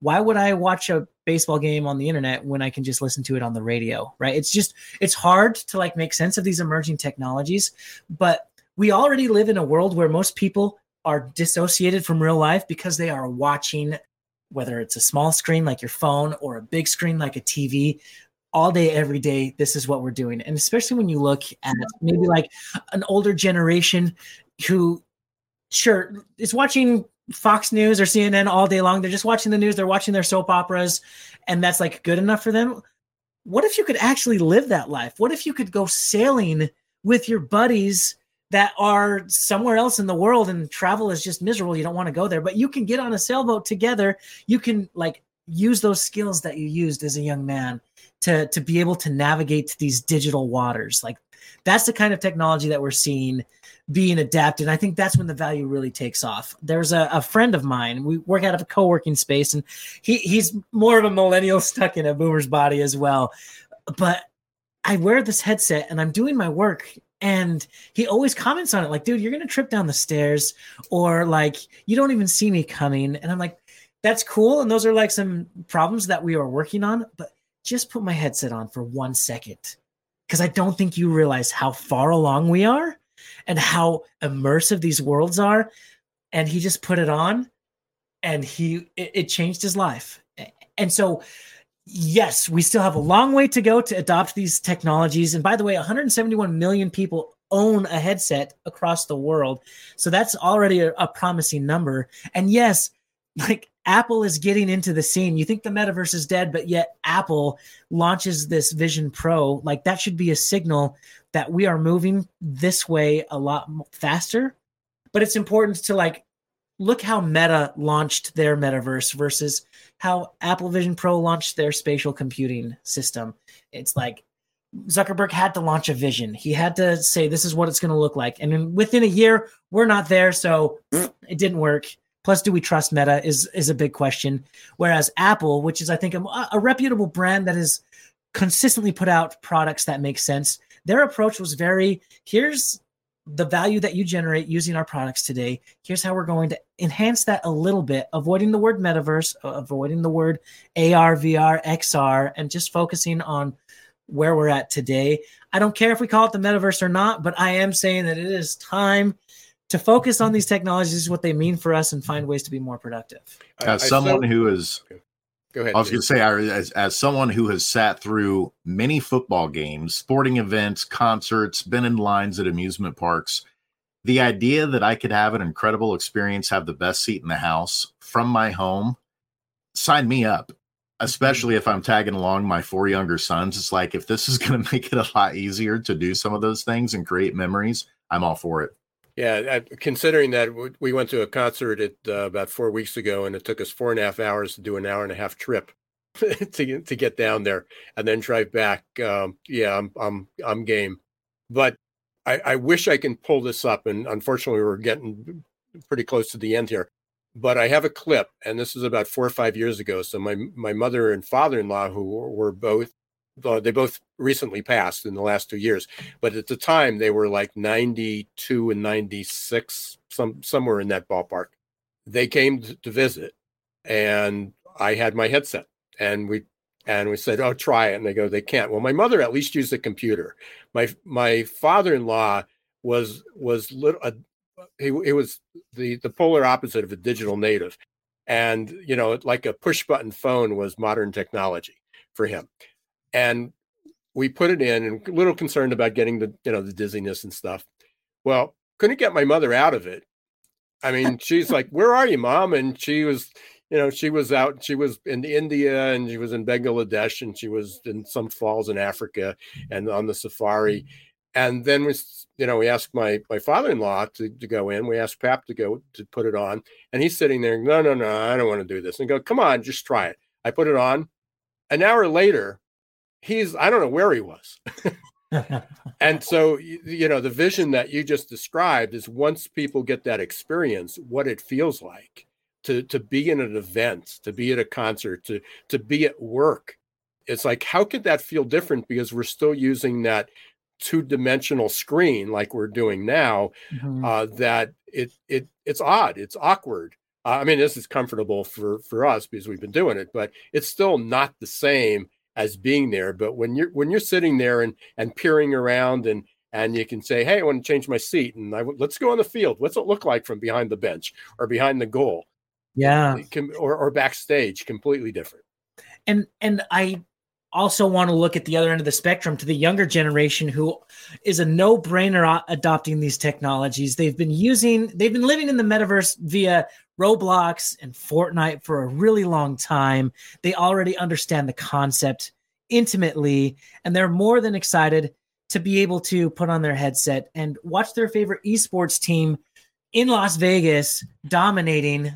why would I watch a baseball game on the internet when I can just listen to it on the radio, right? It's hard to make sense of these emerging technologies, but we already live in a world where most people are dissociated from real life because they are watching, whether it's a small screen like your phone or a big screen like a TV, all day, every day. This is what we're doing. And especially when you look at maybe an older generation who, sure, is watching Fox News or CNN all day long. They're just watching the news. They're watching their soap operas, and that's good enough for them. What if you could actually live that life? What if you could go sailing with your buddies that are somewhere else in the world, and travel is just miserable? You don't want to go there, but you can get on a sailboat together. You can use those skills that you used as a young man to be able to navigate these digital waters. That's the kind of technology that we're seeing being adapted. I think that's when the value really takes off. There's a friend of mine, we work out of a co-working space, and he's more of a millennial stuck in a boomer's body as well. But I wear this headset and I'm doing my work, and he always comments on it. Dude, you're going to trip down the stairs, or you don't even see me coming. And I'm that's cool. And those are some problems that we are working on, but just put my headset on for 1 second. Because I don't think you realize how far along we are and how immersive these worlds are. And he just put it on, and it changed his life. And so, yes, we still have a long way to go to adopt these technologies. And by the way, 171 million people own a headset across the world. So that's already a promising number. And yes, Apple is getting into the scene. You think the metaverse is dead, but yet Apple launches this Vision Pro. That should be a signal that we are moving this way a lot faster. But it's important to look how Meta launched their metaverse versus how Apple Vision Pro launched their spatial computing system. It's Zuckerberg had to launch a vision. He had to say, this is what it's going to look like. And then within a year, we're not there. So it didn't work. Plus, do we trust Meta is a big question. Whereas Apple, which is, I think, a reputable brand that has consistently put out products that make sense, their approach was very, here's the value that you generate using our products today. Here's how we're going to enhance that a little bit, avoiding the word metaverse, avoiding the word AR, VR, XR, and just focusing on where we're at today. I don't care if we call it the metaverse or not, but I am saying that it is time to focus on these technologies, what they mean for us, and find ways to be more productive. As someone who has sat through many football games, sporting events, concerts, been in lines at amusement parks, The idea that I could have an incredible experience, have the best seat in the house from my home, sign me up, especially if I'm tagging along my four younger sons. It's like, if this is going to make it a lot easier to do some of those things and create memories, I'm all for it. Yeah, considering that we went to a concert at, about 4 weeks ago, and it took us 4.5 hours to do an hour and a half trip to get down there and then drive back. Yeah, I'm game. But I wish I can pull this up, and unfortunately we're getting pretty close to the end here. But I have a clip, and this is about 4 or 5 years ago. So my mother and father-in-law, who were both, they both recently passed in the last 2 years, but at the time they were like 92 and 96, somewhere in that ballpark. They came to visit, and I had my headset, and we said, "Oh, try it." And they go, "They can't." Well, my mother at least used a computer. My father-in-law was little. He was the polar opposite of a digital native, and you know, like a push-button phone was modern technology for him. And we put it in, and a little concerned about getting the dizziness and stuff. Well, couldn't get my mother out of it. I mean, she's like, "Where are you, Mom?" And she was, she was out. She was in India, and she was in Bangladesh, and she was in some falls in Africa, and on the safari. And then we asked my father-in-law to go in. We asked Pap to go to put it on, and he's sitting there. No, I don't want to do this. And I go, "Come on, just try it." I put it on. An hour later, I don't know where he was. And so, the vision that you just described is, once people get that experience, what it feels like to be in an event, to be at a concert, to be at work. It's like, how could that feel different? Because we're still using that two-dimensional screen like we're doing now, mm-hmm. That it's odd. It's awkward. I mean, this is comfortable for us because we've been doing it, but it's still not the same as being there. But when you're sitting there and peering around, and you can say, "Hey, I want to change my seat, and let's go on the field. What's it look like from behind the bench or behind the goal?" Yeah, or backstage, completely different. And I also want to look at the other end of the spectrum to the younger generation, who is a no-brainer adopting these technologies. They've been living in the metaverse via Roblox and Fortnite for a really long time. They already understand the concept intimately, and they're more than excited to be able to put on their headset and watch their favorite esports team in Las Vegas dominating,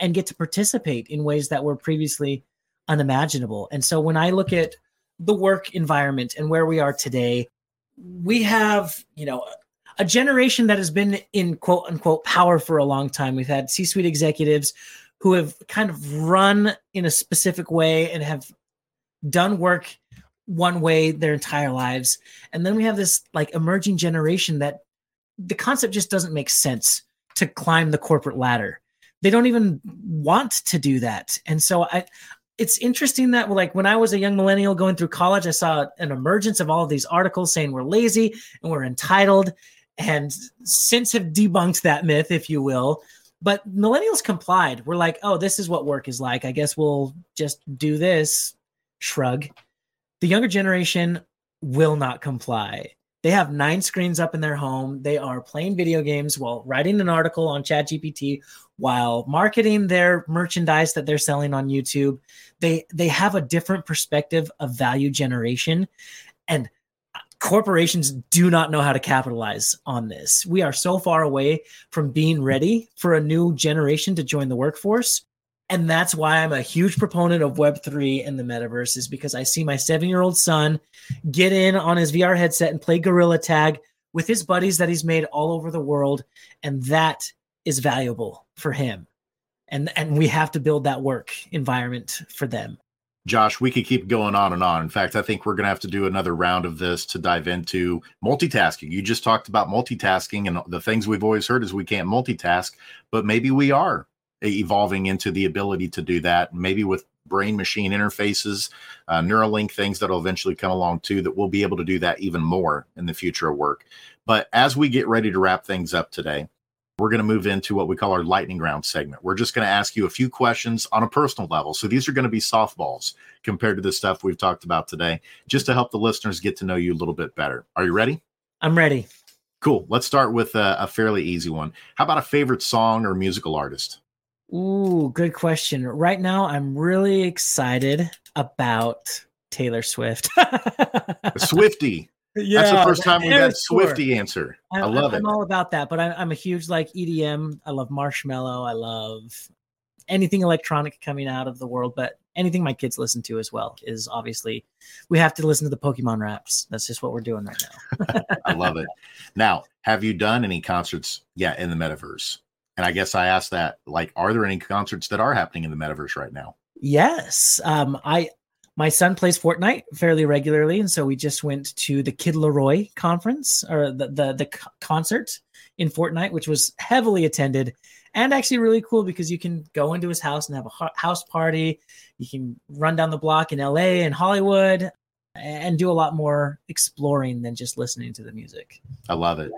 and get to participate in ways that were previously unimaginable. And so when I look at the work environment and where we are today, we have, a generation that has been in quote unquote power for a long time. We've had C-suite executives who have kind of run in a specific way and have done work one way their entire lives. And then we have this like emerging generation that the concept just doesn't make sense to climb the corporate ladder. They don't even want to do that. And so it's interesting that, like, when I was a young millennial going through college, I saw an emergence of all of these articles saying we're lazy and we're entitled, and since have debunked that myth, if you will. But millennials complied. We're like, "Oh, this is what work is like. I guess we'll just do this." Shrug. The younger generation will not comply. They have 9 screens up in their home. They are playing video games while writing an article on ChatGPT, while marketing their merchandise that they're selling on YouTube. They have a different perspective of value generation, and corporations do not know how to capitalize on this. We are so far away from being ready for a new generation to join the workforce. And that's why I'm a huge proponent of Web3 and the metaverse, is because I see my 7-year-old son get in on his VR headset and play Gorilla Tag with his buddies that he's made all over the world. And that is valuable for him. And we have to build that work environment for them. Josh, we could keep going on and on. In fact, I think we're going to have to do another round of this to dive into multitasking. You just talked about multitasking, and the things we've always heard is we can't multitask, but maybe we are evolving into the ability to do that, maybe with brain machine interfaces, Neuralink, things that'll eventually come along too, that we'll be able to do that even more in the future of work. But as we get ready to wrap things up today, we're going to move into what we call our lightning round segment. We're just going to ask you a few questions on a personal level. So these are going to be softballs compared to the stuff we've talked about today, just to help the listeners get to know you a little bit better. Are you ready? I'm ready. Cool. Let's start with a fairly easy one. How about a favorite song or musical artist? Ooh, good question. Right now, I'm really excited about Taylor Swift. Swiftie. Yeah, that's the first time we've had Swiftie answer. I love it. I'm all about that, but I'm a huge like EDM. I love Marshmello. I love anything electronic coming out of the world, but anything my kids listen to as well is obviously we have to listen to the Pokemon raps. That's just what we're doing right now. I love it. Now, have you done any concerts yet in the metaverse? And I guess I asked that, like, are there any concerts that are happening in the metaverse right now? Yes. My son plays Fortnite fairly regularly, and so we just went to the Kid Laroi conference or the concert in Fortnite, which was heavily attended and actually really cool because you can go into his house and have a house party. You can run down the block in LA and Hollywood and do a lot more exploring than just listening to the music. I love it.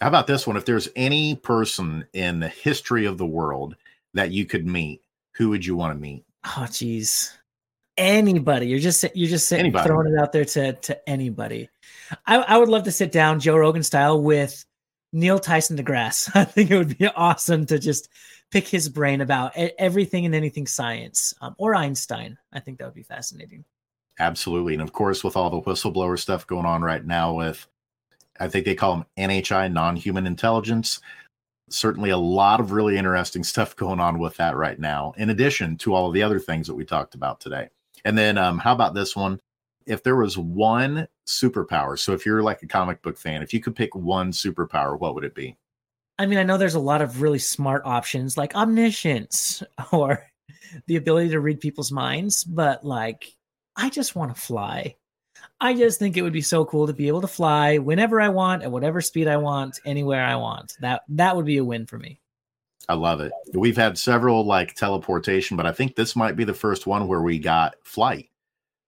How about this one? If there's any person in the history of the world that you could meet, who would you want to meet? Oh, geez. Anybody. You're just throwing it out there to anybody. I would love to sit down Joe Rogan style with Neil Tyson deGrasse. I think it would be awesome to just pick his brain about everything and anything science, or Einstein. I think that would be fascinating. Absolutely. And of course, with all the whistleblower stuff going on right now with, I think they call them NHI, non-human intelligence. Certainly a lot of really interesting stuff going on with that right now, in addition to all of the other things that we talked about today. And then how about this one? If there was one superpower, so if you're like a comic book fan, if you could pick one superpower, what would it be? I mean, I know there's a lot of really smart options like omniscience or the ability to read people's minds, but like, I just want to fly. I just think it would be so cool to be able to fly whenever I want, at whatever speed I want, anywhere I want. That would be a win for me. I love it. We've had several like teleportation, but I think this might be the first one where we got flight,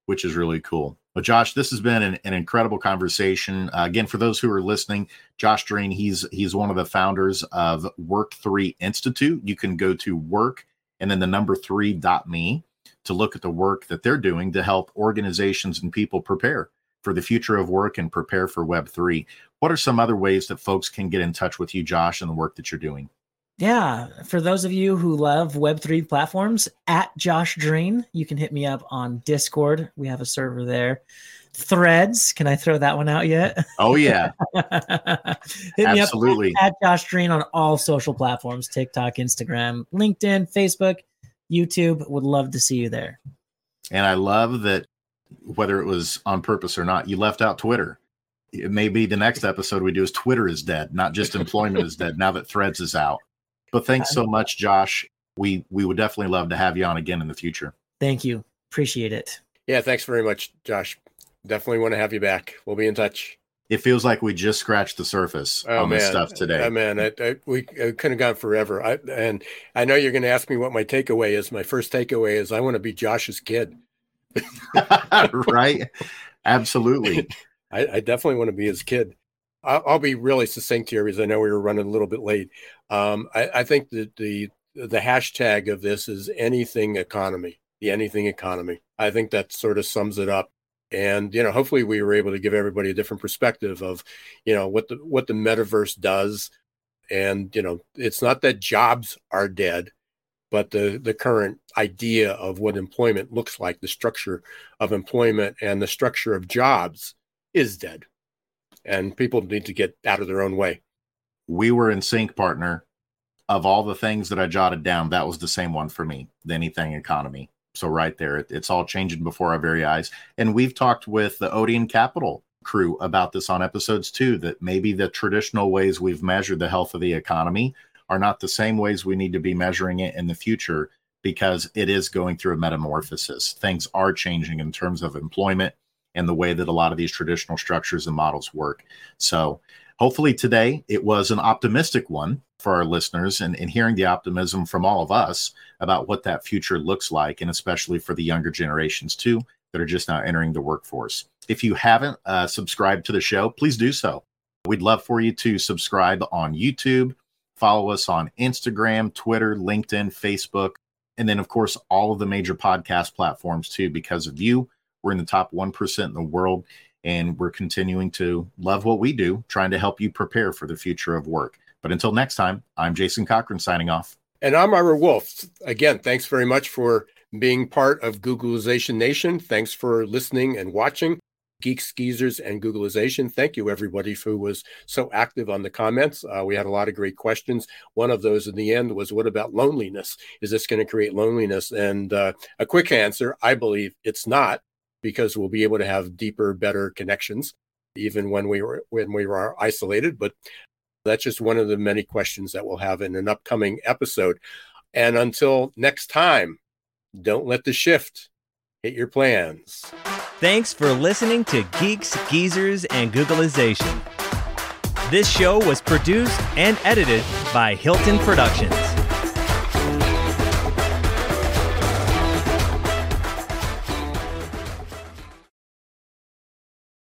which is really cool. But Josh, this has been an incredible conversation. Again, for those who are listening, Josh Drean, he's one of the founders of Work3 Institute. You can go to work and then the number 3.me. to look at the work that they're doing to help organizations and people prepare for the future of work and prepare for Web3. What are some other ways that folks can get in touch with you, Josh, and the work that you're doing? Yeah. For those of you who love Web3 platforms, at Josh Drean, you can hit me up on Discord. We have a server there. Threads. Can I throw that one out yet? Oh, yeah. Hit absolutely. Me up at Josh Drean on all social platforms, TikTok, Instagram, LinkedIn, Facebook, YouTube. Would love to see you there. And I love that whether it was on purpose or not, you left out Twitter. It may be the next episode we do is Twitter is dead, not just employment is dead, now that Threads is out. But thanks so much, Josh. We would definitely love to have you on again in the future. Thank you. Appreciate it. Yeah, thanks very much, Josh. Definitely want to have you back. We'll be in touch. It feels like we just scratched the surface this stuff today. Oh, man, I could have gone forever. And I know you're going to ask me what my takeaway is. My first takeaway is I want to be Josh's kid. Right? Absolutely. I definitely want to be his kid. I'll be really succinct here because I know we were running a little bit late. I think that the hashtag of this is Anything Economy, the Anything Economy. I think that sort of sums it up. And, you know, hopefully we were able to give everybody a different perspective of, you know, what the metaverse does. And, you know, it's not that jobs are dead, but the current idea of what employment looks like, the structure of employment and the structure of jobs is dead. And people need to get out of their own way. We were in sync, partner. Of all the things that I jotted down, that was the same one for me, the Anything Economy. So right there, it's all changing before our very eyes. And we've talked with the Odeon Capital crew about this on episodes too, that maybe the traditional ways we've measured the health of the economy are not the same ways we need to be measuring it in the future, because it is going through a metamorphosis. Things are changing in terms of employment and the way that a lot of these traditional structures and models work. So hopefully today it was an optimistic one for our listeners and hearing the optimism from all of us about what that future looks like, and especially for the younger generations too that are just now entering the workforce. If you haven't subscribed to the show, please do so. We'd love for you to subscribe on YouTube, follow us on Instagram, Twitter, LinkedIn, Facebook, and then of course all of the major podcast platforms too. Because of you, we're in the top 1% in the world. And we're continuing to love what we do, trying to help you prepare for the future of work. But until next time, I'm Jason Cochran signing off. And I'm Ira Wolf. Again, thanks very much for being part of Googleization Nation. Thanks for listening and watching. Geeks, Skeezers, and Googleization. Thank you, everybody, who was so active on the comments. We had a lot of great questions. One of those in the end was, what about loneliness? Is this going to create loneliness? And a quick answer, I believe it's not, because we'll be able to have deeper, better connections, even when we were isolated. But that's just one of the many questions that we'll have in an upcoming episode. And until next time, don't let the shift hit your plans. Thanks for listening to Geeks, Geezers, and Googleization. This show was produced and edited by Hilton Productions.